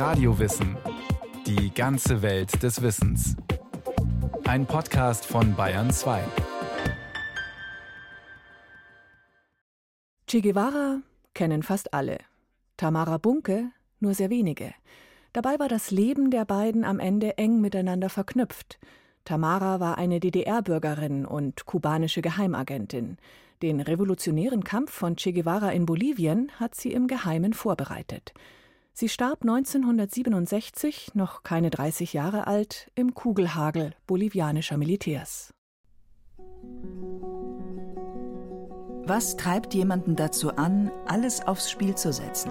Radiowissen. Die ganze Welt des Wissens. Ein Podcast von BAYERN 2. Che Guevara kennen fast alle. Tamara Bunke nur sehr wenige. Dabei war das Leben der beiden am Ende eng miteinander verknüpft. Tamara war eine DDR-Bürgerin und kubanische Geheimagentin. Den revolutionären Kampf von Che Guevara in Bolivien hat sie im Geheimen vorbereitet. Sie starb 1967, noch keine 30 Jahre alt, im Kugelhagel bolivianischer Militärs. Was treibt jemanden dazu an, alles aufs Spiel zu setzen?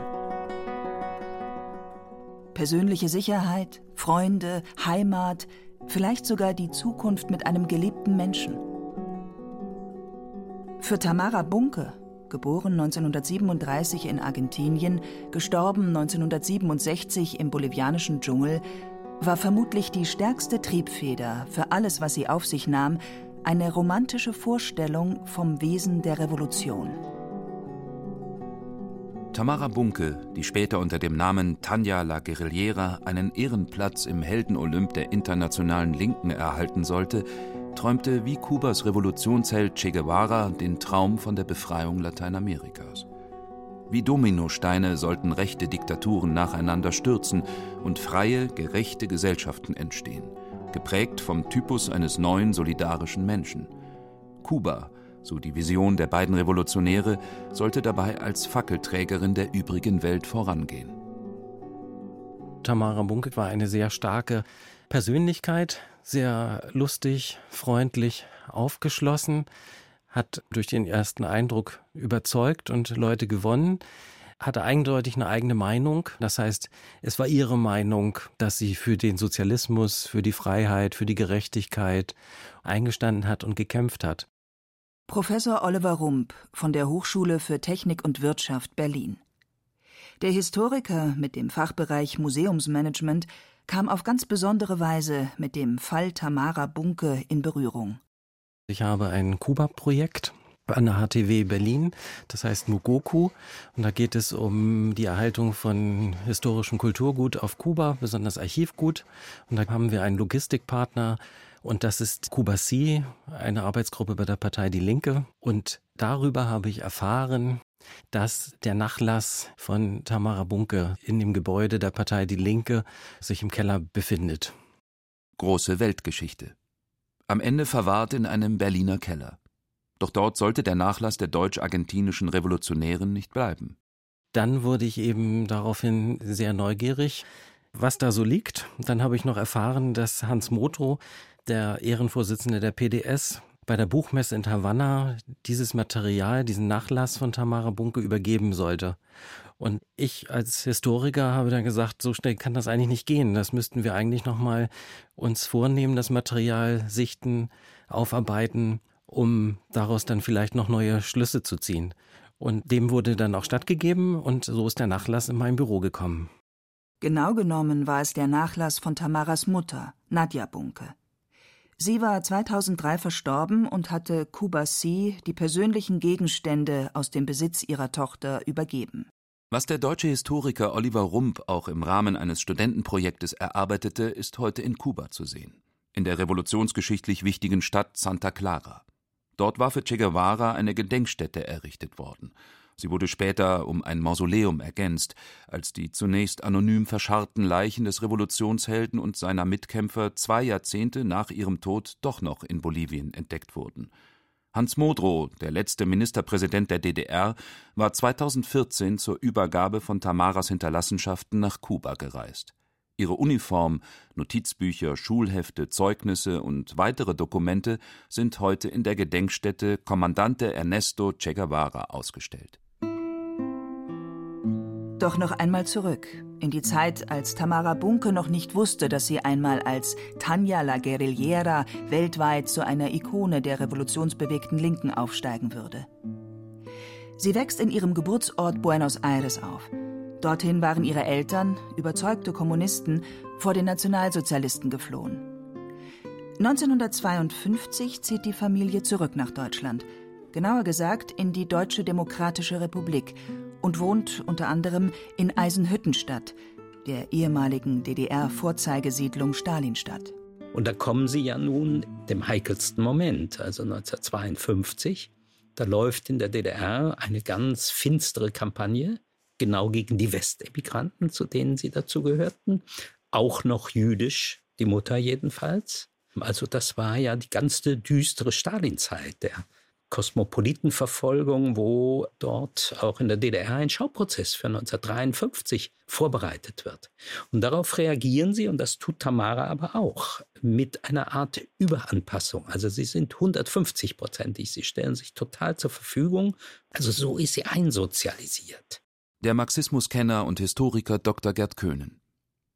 Persönliche Sicherheit, Freunde, Heimat, vielleicht sogar die Zukunft mit einem geliebten Menschen. Für Tamara Bunke, geboren 1937 in Argentinien, gestorben 1967 im bolivianischen Dschungel, war vermutlich die stärkste Triebfeder für alles, was sie auf sich nahm, eine romantische Vorstellung vom Wesen der Revolution. Tamara Bunke, die später unter dem Namen Tanja la Guerrillera einen Ehrenplatz im Heldenolymp der internationalen Linken erhalten sollte, träumte wie Kubas Revolutionsheld Che Guevara den Traum von der Befreiung Lateinamerikas. Wie Dominosteine sollten rechte Diktaturen nacheinander stürzen und freie, gerechte Gesellschaften entstehen, geprägt vom Typus eines neuen, solidarischen Menschen. Kuba, so die Vision der beiden Revolutionäre, sollte dabei als Fackelträgerin der übrigen Welt vorangehen. Tamara Bunke war eine sehr starke Persönlichkeit, sehr lustig, freundlich, aufgeschlossen, hat durch den ersten Eindruck überzeugt und Leute gewonnen, hatte eindeutig eine eigene Meinung. Das heißt, es war ihre Meinung, dass sie für den Sozialismus, für die Freiheit, für die Gerechtigkeit eingestanden hat und gekämpft hat. Professor Oliver Rump von der Hochschule für Technik und Wirtschaft Berlin. Der Historiker mit dem Fachbereich Museumsmanagement kam auf ganz besondere Weise mit dem Fall Tamara Bunke in Berührung. Ich habe ein Kuba-Projekt an der HTW Berlin, das heißt Mugoku. Und da geht es um die Erhaltung von historischem Kulturgut auf Kuba, besonders Archivgut. Und da haben wir einen Logistikpartner und das ist Kubasi, eine Arbeitsgruppe bei der Partei Die Linke. Und darüber habe ich erfahren, dass der Nachlass von Tamara Bunke in dem Gebäude der Partei Die Linke sich im Keller befindet. Große Weltgeschichte. Am Ende verwahrt in einem Berliner Keller. Doch dort sollte der Nachlass der deutsch-argentinischen Revolutionären nicht bleiben. Dann wurde ich eben daraufhin sehr neugierig, was da so liegt. Dann habe ich noch erfahren, dass Hans Modrow, der Ehrenvorsitzende der PDS, bei der Buchmesse in Havanna dieses Material, diesen Nachlass von Tamara Bunke übergeben sollte. Und ich als Historiker habe dann gesagt, so schnell kann das eigentlich nicht gehen. Das müssten wir eigentlich nochmal uns vornehmen, das Material sichten, aufarbeiten, um daraus dann vielleicht noch neue Schlüsse zu ziehen. Und dem wurde dann auch stattgegeben und so ist der Nachlass in mein Büro gekommen. Genau genommen war es der Nachlass von Tamaras Mutter, Nadja Bunke. Sie war 2003 verstorben und hatte Kubasi die persönlichen Gegenstände aus dem Besitz ihrer Tochter übergeben. Was der deutsche Historiker Oliver Rump auch im Rahmen eines Studentenprojektes erarbeitete, ist heute in Kuba zu sehen, in der revolutionsgeschichtlich wichtigen Stadt Santa Clara. Dort war für Che Guevara eine Gedenkstätte errichtet worden. Sie wurde später um ein Mausoleum ergänzt, als die zunächst anonym verscharrten Leichen des Revolutionshelden und seiner Mitkämpfer 2 Jahrzehnte nach ihrem Tod doch noch in Bolivien entdeckt wurden. Hans Modrow, der letzte Ministerpräsident der DDR, war 2014 zur Übergabe von Tamaras Hinterlassenschaften nach Kuba gereist. Ihre Uniform, Notizbücher, Schulhefte, Zeugnisse und weitere Dokumente sind heute in der Gedenkstätte Kommandante Ernesto Che Guevara ausgestellt. Doch noch einmal zurück, in die Zeit, als Tamara Bunke noch nicht wusste, dass sie einmal als Tanja la Guerrillera weltweit zu einer Ikone der revolutionsbewegten Linken aufsteigen würde. Sie wächst in ihrem Geburtsort Buenos Aires auf. Dorthin waren ihre Eltern, überzeugte Kommunisten, vor den Nationalsozialisten geflohen. 1952 zieht die Familie zurück nach Deutschland, genauer gesagt in die Deutsche Demokratische Republik, und wohnt unter anderem in Eisenhüttenstadt, der ehemaligen DDR-Vorzeigesiedlung Stalinstadt. Und da kommen sie ja nun dem heikelsten Moment, also 1952. Da läuft in der DDR eine ganz finstere Kampagne, genau gegen die Westemigranten, zu denen sie dazugehörten. Auch noch jüdisch, die Mutter jedenfalls. Also das war ja die ganze düstere Stalinzeit der Kosmopolitenverfolgung, wo dort auch in der DDR ein Schauprozess für 1953 vorbereitet wird. Und darauf reagieren sie, und das tut Tamara aber auch, mit einer Art Überanpassung. Also sie sind 150-prozentig, sie stellen sich total zur Verfügung. Also so ist sie einsozialisiert. Der Marxismuskenner und Historiker Dr. Gerd Koenen.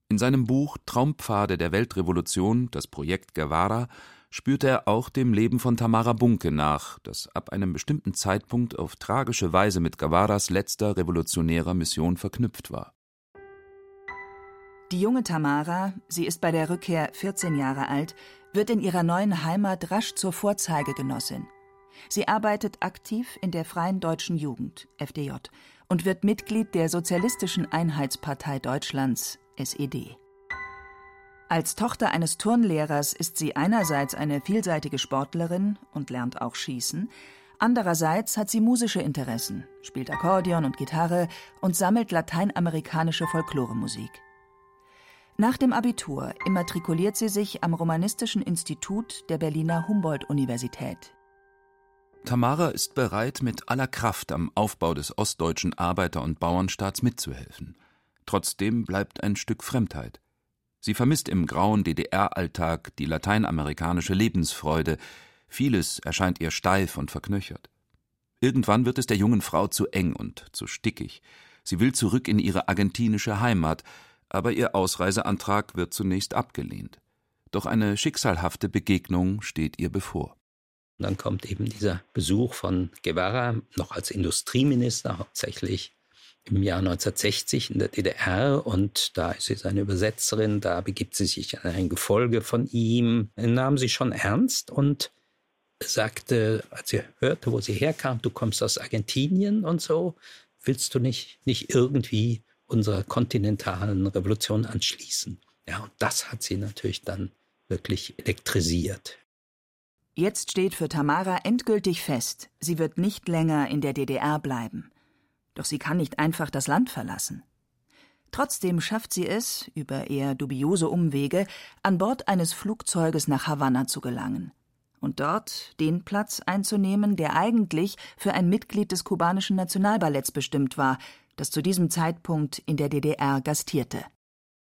In seinem Buch Traumpfade der Weltrevolution, das Projekt Guevara, spürte er auch dem Leben von Tamara Bunke nach, das ab einem bestimmten Zeitpunkt auf tragische Weise mit Guevaras letzter revolutionärer Mission verknüpft war. Die junge Tamara, sie ist bei der Rückkehr 14 Jahre alt, wird in ihrer neuen Heimat rasch zur Vorzeigegenossin. Sie arbeitet aktiv in der Freien Deutschen Jugend, FDJ, und wird Mitglied der Sozialistischen Einheitspartei Deutschlands, SED. Als Tochter eines Turnlehrers ist sie einerseits eine vielseitige Sportlerin und lernt auch Schießen. Andererseits hat sie musische Interessen, spielt Akkordeon und Gitarre und sammelt lateinamerikanische Folkloremusik. Nach dem Abitur immatrikuliert sie sich am Romanistischen Institut der Berliner Humboldt-Universität. Tamara ist bereit, mit aller Kraft am Aufbau des ostdeutschen Arbeiter- und Bauernstaats mitzuhelfen. Trotzdem bleibt ein Stück Fremdheit. Sie vermisst im grauen DDR-Alltag die lateinamerikanische Lebensfreude. Vieles erscheint ihr steif und verknöchert. Irgendwann wird es der jungen Frau zu eng und zu stickig. Sie will zurück in ihre argentinische Heimat, aber ihr Ausreiseantrag wird zunächst abgelehnt. Doch eine schicksalhafte Begegnung steht ihr bevor. Dann kommt eben dieser Besuch von Guevara, noch als Industrieminister hauptsächlich, im Jahr 1960 in der DDR, und da ist sie seine Übersetzerin, da begibt sie sich in ein Gefolge von ihm. Den nahm sie schon ernst und sagte, als sie hörte, wo sie herkam, du kommst aus Argentinien und so, willst du nicht irgendwie unserer kontinentalen Revolution anschließen? Ja, und das hat sie natürlich dann wirklich elektrisiert. Jetzt steht für Tamara endgültig fest, sie wird nicht länger in der DDR bleiben. Doch sie kann nicht einfach das Land verlassen. Trotzdem schafft sie es, über eher dubiose Umwege, an Bord eines Flugzeuges nach Havanna zu gelangen und dort den Platz einzunehmen, der eigentlich für ein Mitglied des kubanischen Nationalballetts bestimmt war, das zu diesem Zeitpunkt in der DDR gastierte.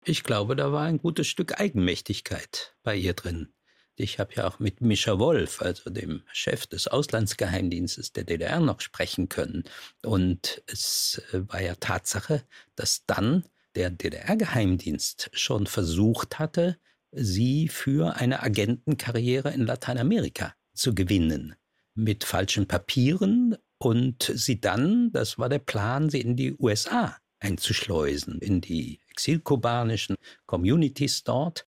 Ich glaube, da war ein gutes Stück Eigenmächtigkeit bei ihr drin. Ich habe ja auch mit Mischa Wolf, also dem Chef des Auslandsgeheimdienstes der DDR, noch sprechen können. Und es war ja Tatsache, dass dann der DDR-Geheimdienst schon versucht hatte, sie für eine Agentenkarriere in Lateinamerika zu gewinnen. Mit falschen Papieren und sie dann, das war der Plan, sie in die USA einzuschleusen, in die exilkubanischen Communities dort.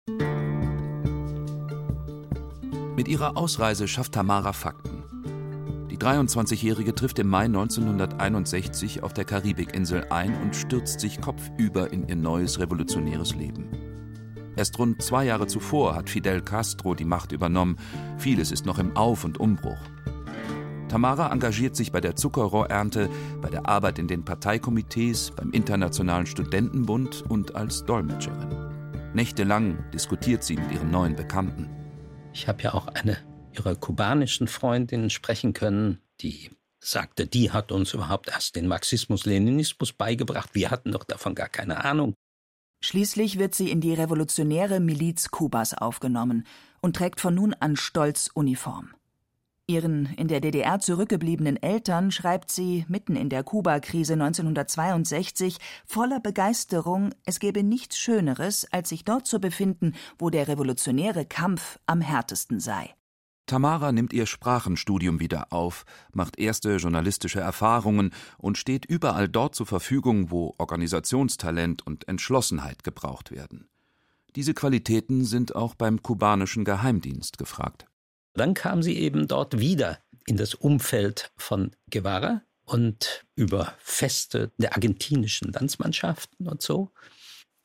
Mit ihrer Ausreise schafft Tamara Fakten. Die 23-Jährige trifft im Mai 1961 auf der Karibikinsel ein und stürzt sich kopfüber in ihr neues revolutionäres Leben. Erst rund 2 Jahre zuvor hat Fidel Castro die Macht übernommen. Vieles ist noch im Auf- und Umbruch. Tamara engagiert sich bei der Zuckerrohrernte, bei der Arbeit in den Parteikomitees, beim Internationalen Studentenbund und als Dolmetscherin. Nächtelang diskutiert sie mit ihren neuen Bekannten. Ich habe ja auch eine ihrer kubanischen Freundinnen sprechen können, die sagte, die hat uns überhaupt erst den Marxismus-Leninismus beigebracht. Wir hatten doch davon gar keine Ahnung. Schließlich wird sie in die revolutionäre Miliz Kubas aufgenommen und trägt von nun an stolz Uniform. Ihren in der DDR zurückgebliebenen Eltern schreibt sie mitten in der Kuba-Krise 1962 voller Begeisterung, es gebe nichts Schöneres, als sich dort zu befinden, wo der revolutionäre Kampf am härtesten sei. Tamara nimmt ihr Sprachenstudium wieder auf, macht erste journalistische Erfahrungen und steht überall dort zur Verfügung, wo Organisationstalent und Entschlossenheit gebraucht werden. Diese Qualitäten sind auch beim kubanischen Geheimdienst gefragt. Dann kam sie eben dort wieder in das Umfeld von Guevara und über Feste der argentinischen Landsmannschaften und so.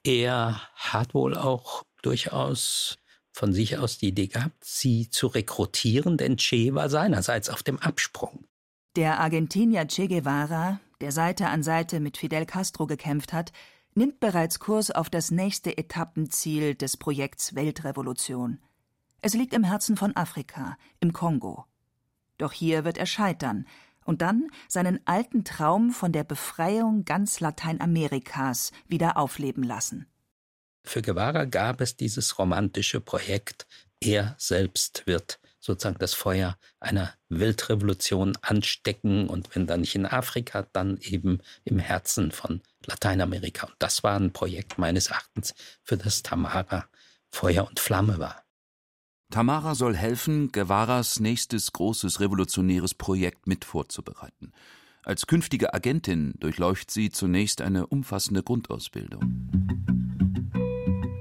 Er hat wohl auch durchaus von sich aus die Idee gehabt, sie zu rekrutieren, denn Che war seinerseits auf dem Absprung. Der Argentinier Che Guevara, der Seite an Seite mit Fidel Castro gekämpft hat, nimmt bereits Kurs auf das nächste Etappenziel des Projekts Weltrevolution. Es liegt im Herzen von Afrika, im Kongo. Doch hier wird er scheitern und dann seinen alten Traum von der Befreiung ganz Lateinamerikas wieder aufleben lassen. Für Guevara gab es dieses romantische Projekt, er selbst wird sozusagen das Feuer einer Weltrevolution anstecken und wenn dann nicht in Afrika, dann eben im Herzen von Lateinamerika. Und das war ein Projekt meines Erachtens, für das Tamara Feuer und Flamme war. Tamara soll helfen, Guevaras nächstes großes revolutionäres Projekt mit vorzubereiten. Als künftige Agentin durchläuft sie zunächst eine umfassende Grundausbildung.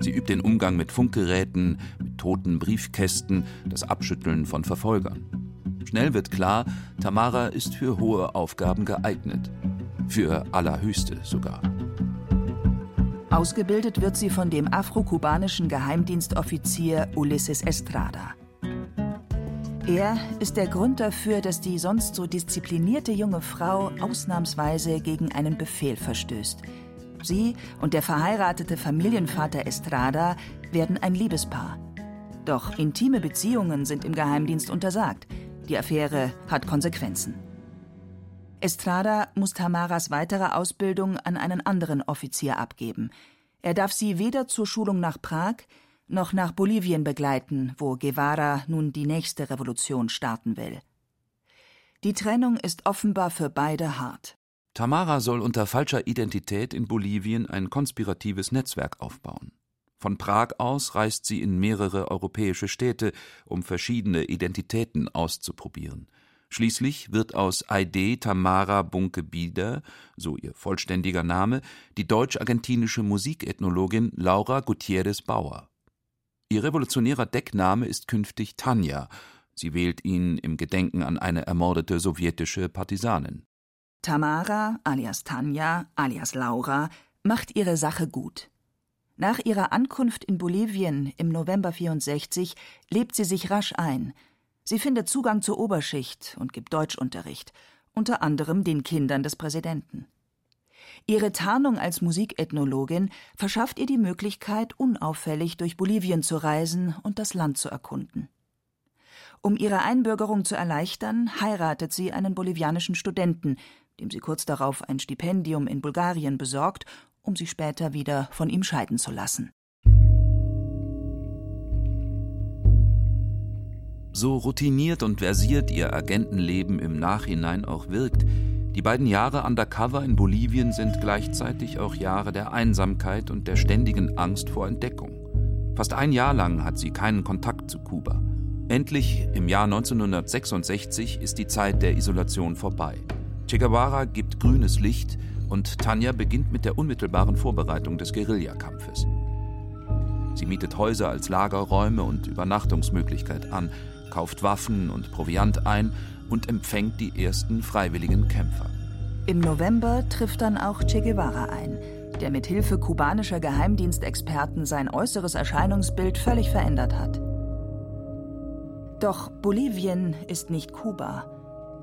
Sie übt den Umgang mit Funkgeräten, mit toten Briefkästen, das Abschütteln von Verfolgern. Schnell wird klar, Tamara ist für hohe Aufgaben geeignet. Für allerhöchste sogar. Ausgebildet wird sie von dem afrokubanischen Geheimdienstoffizier Ulises Estrada. Er ist der Grund dafür, dass die sonst so disziplinierte junge Frau ausnahmsweise gegen einen Befehl verstößt. Sie und der verheiratete Familienvater Estrada werden ein Liebespaar. Doch intime Beziehungen sind im Geheimdienst untersagt. Die Affäre hat Konsequenzen. Estrada muss Tamaras weitere Ausbildung an einen anderen Offizier abgeben. Er darf sie weder zur Schulung nach Prag noch nach Bolivien begleiten, wo Guevara nun die nächste Revolution starten will. Die Trennung ist offenbar für beide hart. Tamara soll unter falscher Identität in Bolivien ein konspiratives Netzwerk aufbauen. Von Prag aus reist sie in mehrere europäische Städte, um verschiedene Identitäten auszuprobieren. Schließlich wird aus Haydée Tamara Bunke-Bieder, so ihr vollständiger Name, die deutsch-argentinische Musikethnologin Laura Gutierrez Bauer. Ihr revolutionärer Deckname ist künftig Tanja. Sie wählt ihn im Gedenken an eine ermordete sowjetische Partisanin. Tamara, alias Tanja, alias Laura, macht ihre Sache gut. Nach ihrer Ankunft in Bolivien im November 1964 lebt sie sich rasch ein. Sie findet Zugang zur Oberschicht und gibt Deutschunterricht, unter anderem den Kindern des Präsidenten. Ihre Tarnung als Musikethnologin verschafft ihr die Möglichkeit, unauffällig durch Bolivien zu reisen und das Land zu erkunden. Um ihre Einbürgerung zu erleichtern, heiratet sie einen bolivianischen Studenten, dem sie kurz darauf ein Stipendium in Bulgarien besorgt, um sich später wieder von ihm scheiden zu lassen. So routiniert und versiert ihr Agentenleben im Nachhinein auch wirkt, die beiden Jahre undercover in Bolivien sind gleichzeitig auch Jahre der Einsamkeit und der ständigen Angst vor Entdeckung. Fast ein Jahr lang hat sie keinen Kontakt zu Kuba. Endlich, im Jahr 1966, ist die Zeit der Isolation vorbei. Che Guevara gibt grünes Licht und Tanja beginnt mit der unmittelbaren Vorbereitung des Guerillakampfes. Sie mietet Häuser als Lagerräume und Übernachtungsmöglichkeit an, kauft Waffen und Proviant ein und empfängt die ersten freiwilligen Kämpfer. Im November trifft dann auch Che Guevara ein, der mit Hilfe kubanischer Geheimdienstexperten sein äußeres Erscheinungsbild völlig verändert hat. Doch Bolivien ist nicht Kuba.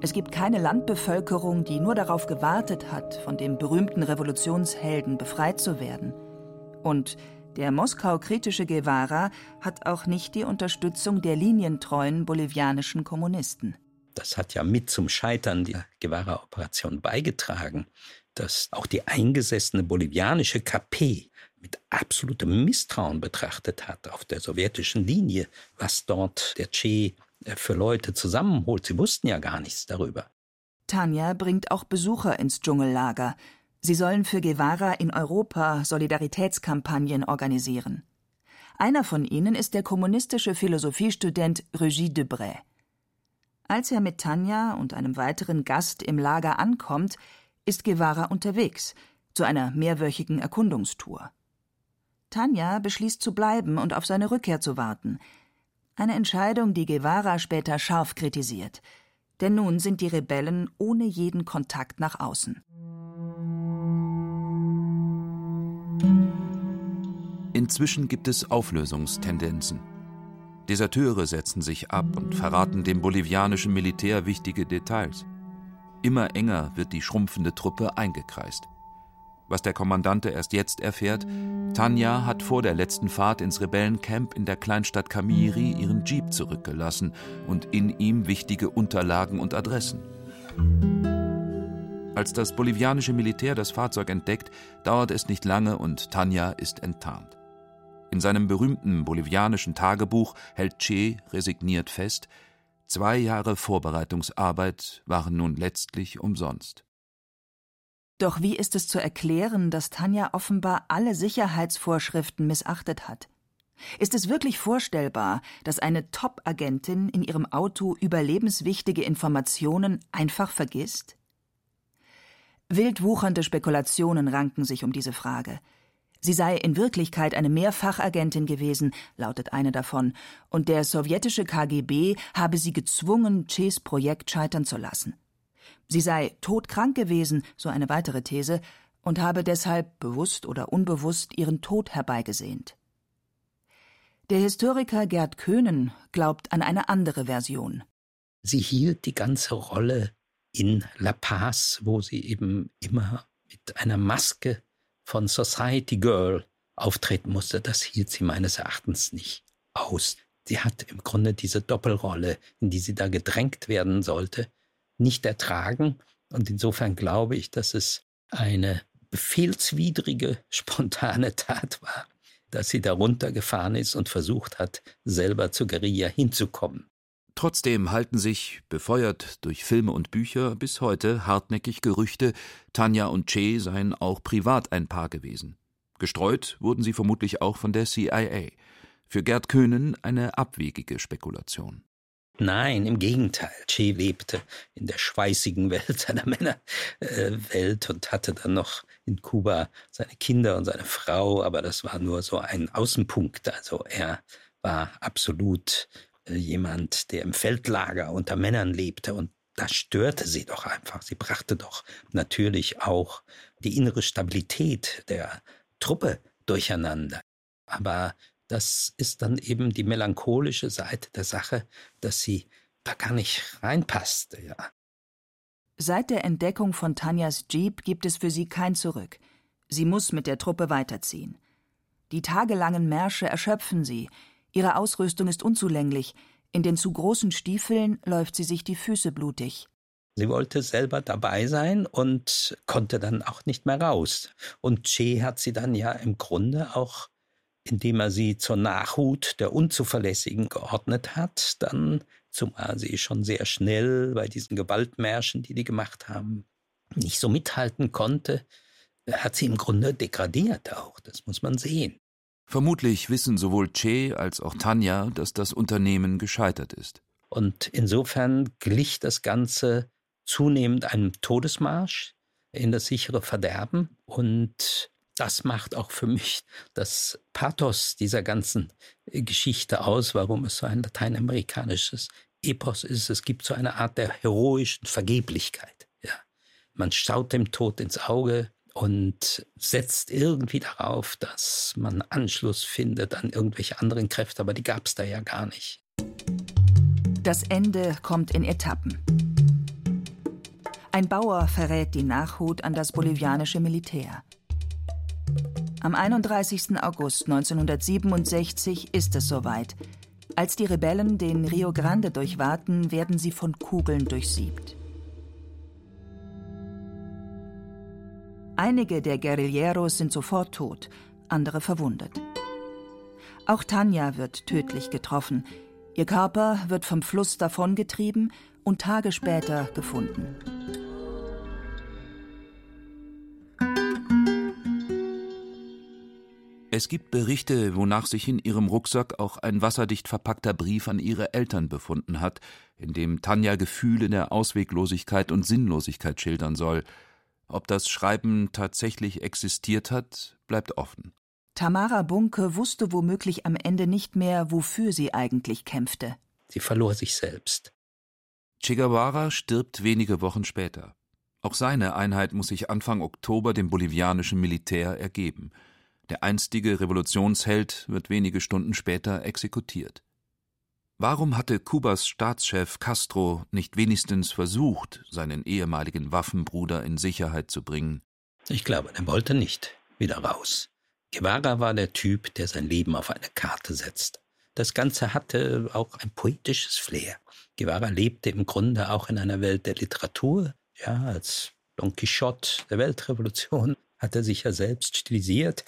Es gibt keine Landbevölkerung, die nur darauf gewartet hat, von dem berühmten Revolutionshelden befreit zu werden. Und der Moskau-kritische Guevara hat auch nicht die Unterstützung der linientreuen bolivianischen Kommunisten. Das hat ja mit zum Scheitern der Guevara-Operation beigetragen, dass auch die eingesessene bolivianische KP mit absolutem Misstrauen betrachtet hat auf der sowjetischen Linie, was dort der Che für Leute zusammenholt. Sie wussten ja gar nichts darüber. Tanja bringt auch Besucher ins Dschungellager. Sie sollen für Guevara in Europa Solidaritätskampagnen organisieren. Einer von ihnen ist der kommunistische Philosophiestudent Régis Debray. Als er mit Tanja und einem weiteren Gast im Lager ankommt, ist Guevara unterwegs zu einer mehrwöchigen Erkundungstour. Tanja beschließt zu bleiben und auf seine Rückkehr zu warten. Eine Entscheidung, die Guevara später scharf kritisiert. Denn nun sind die Rebellen ohne jeden Kontakt nach außen. Inzwischen gibt es Auflösungstendenzen. Deserteure setzen sich ab und verraten dem bolivianischen Militär wichtige Details. Immer enger wird die schrumpfende Truppe eingekreist. Was der Kommandante erst jetzt erfährt: Tanja hat vor der letzten Fahrt ins Rebellencamp in der Kleinstadt Camiri ihren Jeep zurückgelassen und in ihm wichtige Unterlagen und Adressen. Als das bolivianische Militär das Fahrzeug entdeckt, dauert es nicht lange und Tanja ist enttarnt. In seinem berühmten bolivianischen Tagebuch hält Che resigniert fest: 2 Jahre Vorbereitungsarbeit waren nun letztlich umsonst. Doch wie ist es zu erklären, dass Tanja offenbar alle Sicherheitsvorschriften missachtet hat? Ist es wirklich vorstellbar, dass eine Top-Agentin in ihrem Auto überlebenswichtige Informationen einfach vergisst? Wild wuchernde Spekulationen ranken sich um diese Frage. Sie sei in Wirklichkeit eine Mehrfachagentin gewesen, lautet eine davon, und der sowjetische KGB habe sie gezwungen, Ches Projekt scheitern zu lassen. Sie sei todkrank gewesen, so eine weitere These, und habe deshalb, bewusst oder unbewusst, ihren Tod herbeigesehnt. Der Historiker Gerd Koenen glaubt an eine andere Version. Sie hielt die ganze Rolle in La Paz, wo sie eben immer mit einer Maske von Society Girl auftreten musste. Das hielt sie meines Erachtens nicht aus. Sie hat im Grunde diese Doppelrolle, in die sie da gedrängt werden sollte, nicht ertragen. Und insofern glaube ich, dass es eine befehlswidrige, spontane Tat war, dass sie da runtergefahren ist und versucht hat, selber zur Guerilla hinzukommen. Trotzdem halten sich, befeuert durch Filme und Bücher, bis heute hartnäckig Gerüchte, Tanja und Che seien auch privat ein Paar gewesen. Gestreut wurden sie vermutlich auch von der CIA. Für Gerd Koenen eine abwegige Spekulation. Nein, im Gegenteil. Che lebte in der schweißigen Welt seiner Männerwelt und hatte dann noch in Kuba seine Kinder und seine Frau, aber das war nur so ein Außenpunkt. Also er war absolut jemand, der im Feldlager unter Männern lebte, und das störte sie doch einfach. Sie brachte doch natürlich auch die innere Stabilität der Truppe durcheinander. Aber das ist dann eben die melancholische Seite der Sache, dass sie da gar nicht reinpasste. Ja. Seit der Entdeckung von Tanjas Jeep gibt es für sie kein Zurück. Sie muss mit der Truppe weiterziehen. Die tagelangen Märsche erschöpfen sie. Ihre Ausrüstung ist unzulänglich. In den zu großen Stiefeln läuft sie sich die Füße blutig. Sie wollte selber dabei sein und konnte dann auch nicht mehr raus. Und Che hat sie dann ja im Grunde auch, indem er sie zur Nachhut der Unzuverlässigen geordnet hat, dann, zumal sie schon sehr schnell bei diesen Gewaltmärschen, die die gemacht haben, nicht so mithalten konnte, hat sie im Grunde degradiert auch. Das muss man sehen. Vermutlich wissen sowohl Che als auch Tanja, dass das Unternehmen gescheitert ist. Und insofern glich das Ganze zunehmend einem Todesmarsch in das sichere Verderben. Und das macht auch für mich das Pathos dieser ganzen Geschichte aus, warum es so ein lateinamerikanisches Epos ist. Es gibt so eine Art der heroischen Vergeblichkeit. Ja. Man schaut dem Tod ins Auge und setzt irgendwie darauf, dass man Anschluss findet an irgendwelche anderen Kräfte, aber die gab es da ja gar nicht. Das Ende kommt in Etappen. Ein Bauer verrät die Nachhut an das bolivianische Militär. Am 31. August 1967 ist es soweit. Als die Rebellen den Rio Grande durchwaten, werden sie von Kugeln durchsiebt. Einige der Guerilleros sind sofort tot, andere verwundet. Auch Tanja wird tödlich getroffen. Ihr Körper wird vom Fluss davongetrieben und Tage später gefunden. Es gibt Berichte, wonach sich in ihrem Rucksack auch ein wasserdicht verpackter Brief an ihre Eltern befunden hat, in dem Tanja Gefühle der Ausweglosigkeit und Sinnlosigkeit schildern soll. Ob das Schreiben tatsächlich existiert hat, bleibt offen. Tamara Bunke wusste womöglich am Ende nicht mehr, wofür sie eigentlich kämpfte. Sie verlor sich selbst. Che Guevara stirbt wenige Wochen später. Auch seine Einheit muss sich Anfang Oktober dem bolivianischen Militär ergeben. Der einstige Revolutionsheld wird wenige Stunden später exekutiert. Warum hatte Kubas Staatschef Castro nicht wenigstens versucht, seinen ehemaligen Waffenbruder in Sicherheit zu bringen? Ich glaube, er wollte nicht wieder raus. Guevara war der Typ, der sein Leben auf eine Karte setzt. Das Ganze hatte auch ein poetisches Flair. Guevara lebte im Grunde auch in einer Welt der Literatur. Ja, als Don Quixote der Weltrevolution hat er sich ja selbst stilisiert.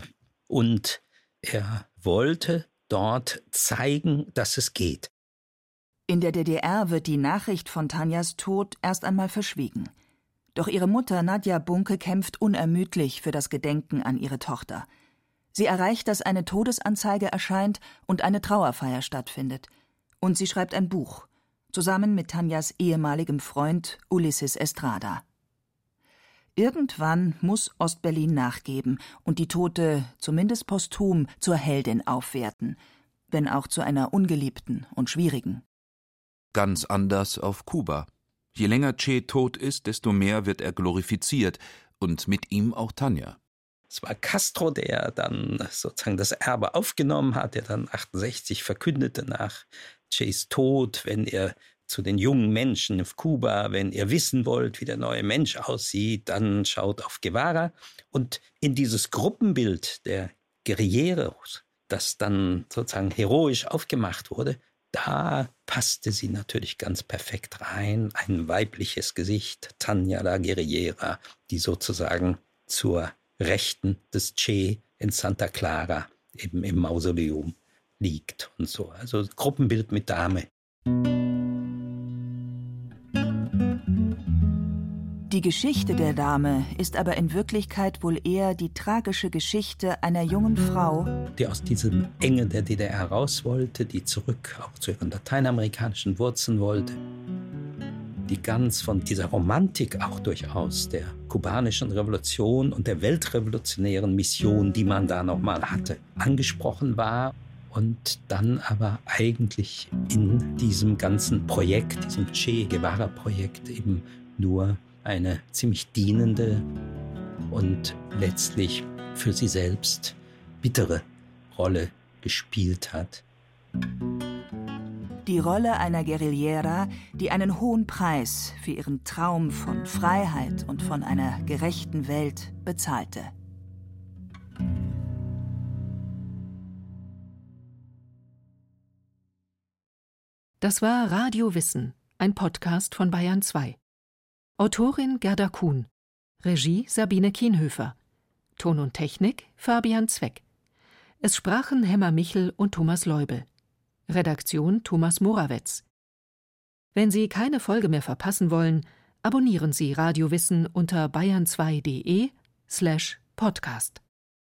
Und er wollte dort zeigen, dass es geht. In der DDR wird die Nachricht von Tanjas Tod erst einmal verschwiegen. Doch ihre Mutter Nadja Bunke kämpft unermüdlich für das Gedenken an ihre Tochter. Sie erreicht, dass eine Todesanzeige erscheint und eine Trauerfeier stattfindet. Und sie schreibt ein Buch, zusammen mit Tanjas ehemaligem Freund Ulises Estrada. Irgendwann muss Ostberlin nachgeben und die Tote, zumindest posthum, zur Heldin aufwerten, wenn auch zu einer ungeliebten und schwierigen. Ganz anders auf Kuba. Je länger Che tot ist, desto mehr wird er glorifiziert und mit ihm auch Tanja. Es war Castro, der dann sozusagen das Erbe aufgenommen hat, der dann 68 verkündete nach Che's Tod, wenn ihr zu den jungen Menschen auf Kuba, wenn ihr wissen wollt, wie der neue Mensch aussieht, dann schaut auf Guevara. Und in dieses Gruppenbild der Guerilleros, das dann sozusagen heroisch aufgemacht wurde, da passte sie natürlich ganz perfekt rein. Ein weibliches Gesicht, Tania la Guerrillera, die sozusagen zur Rechten des Che in Santa Clara, eben im Mausoleum, liegt und so. Also Gruppenbild mit Dame. Die Geschichte der Dame ist aber in Wirklichkeit wohl eher die tragische Geschichte einer jungen Frau, die aus diesem Enge der DDR raus wollte, die zurück auch zu ihren lateinamerikanischen Wurzeln wollte, die ganz von dieser Romantik auch durchaus der kubanischen Revolution und der weltrevolutionären Mission, die man da nochmal hatte, angesprochen war und dann aber eigentlich in diesem ganzen Projekt, diesem Che Guevara-Projekt eben nur eine ziemlich dienende und letztlich für sie selbst bittere Rolle gespielt hat. Die Rolle einer Guerillera, die einen hohen Preis für ihren Traum von Freiheit und von einer gerechten Welt bezahlte. Das war Radio Wissen, ein Podcast von Bayern 2. Autorin Gerda Kuhn, Regie Sabine Kienhöfer, Ton und Technik Fabian Zweck. Es sprachen Hemmer Michel und Thomas Leubel. Redaktion Thomas Morawetz. Wenn Sie keine Folge mehr verpassen wollen, abonnieren Sie Radio Wissen unter bayern2.de/podcast.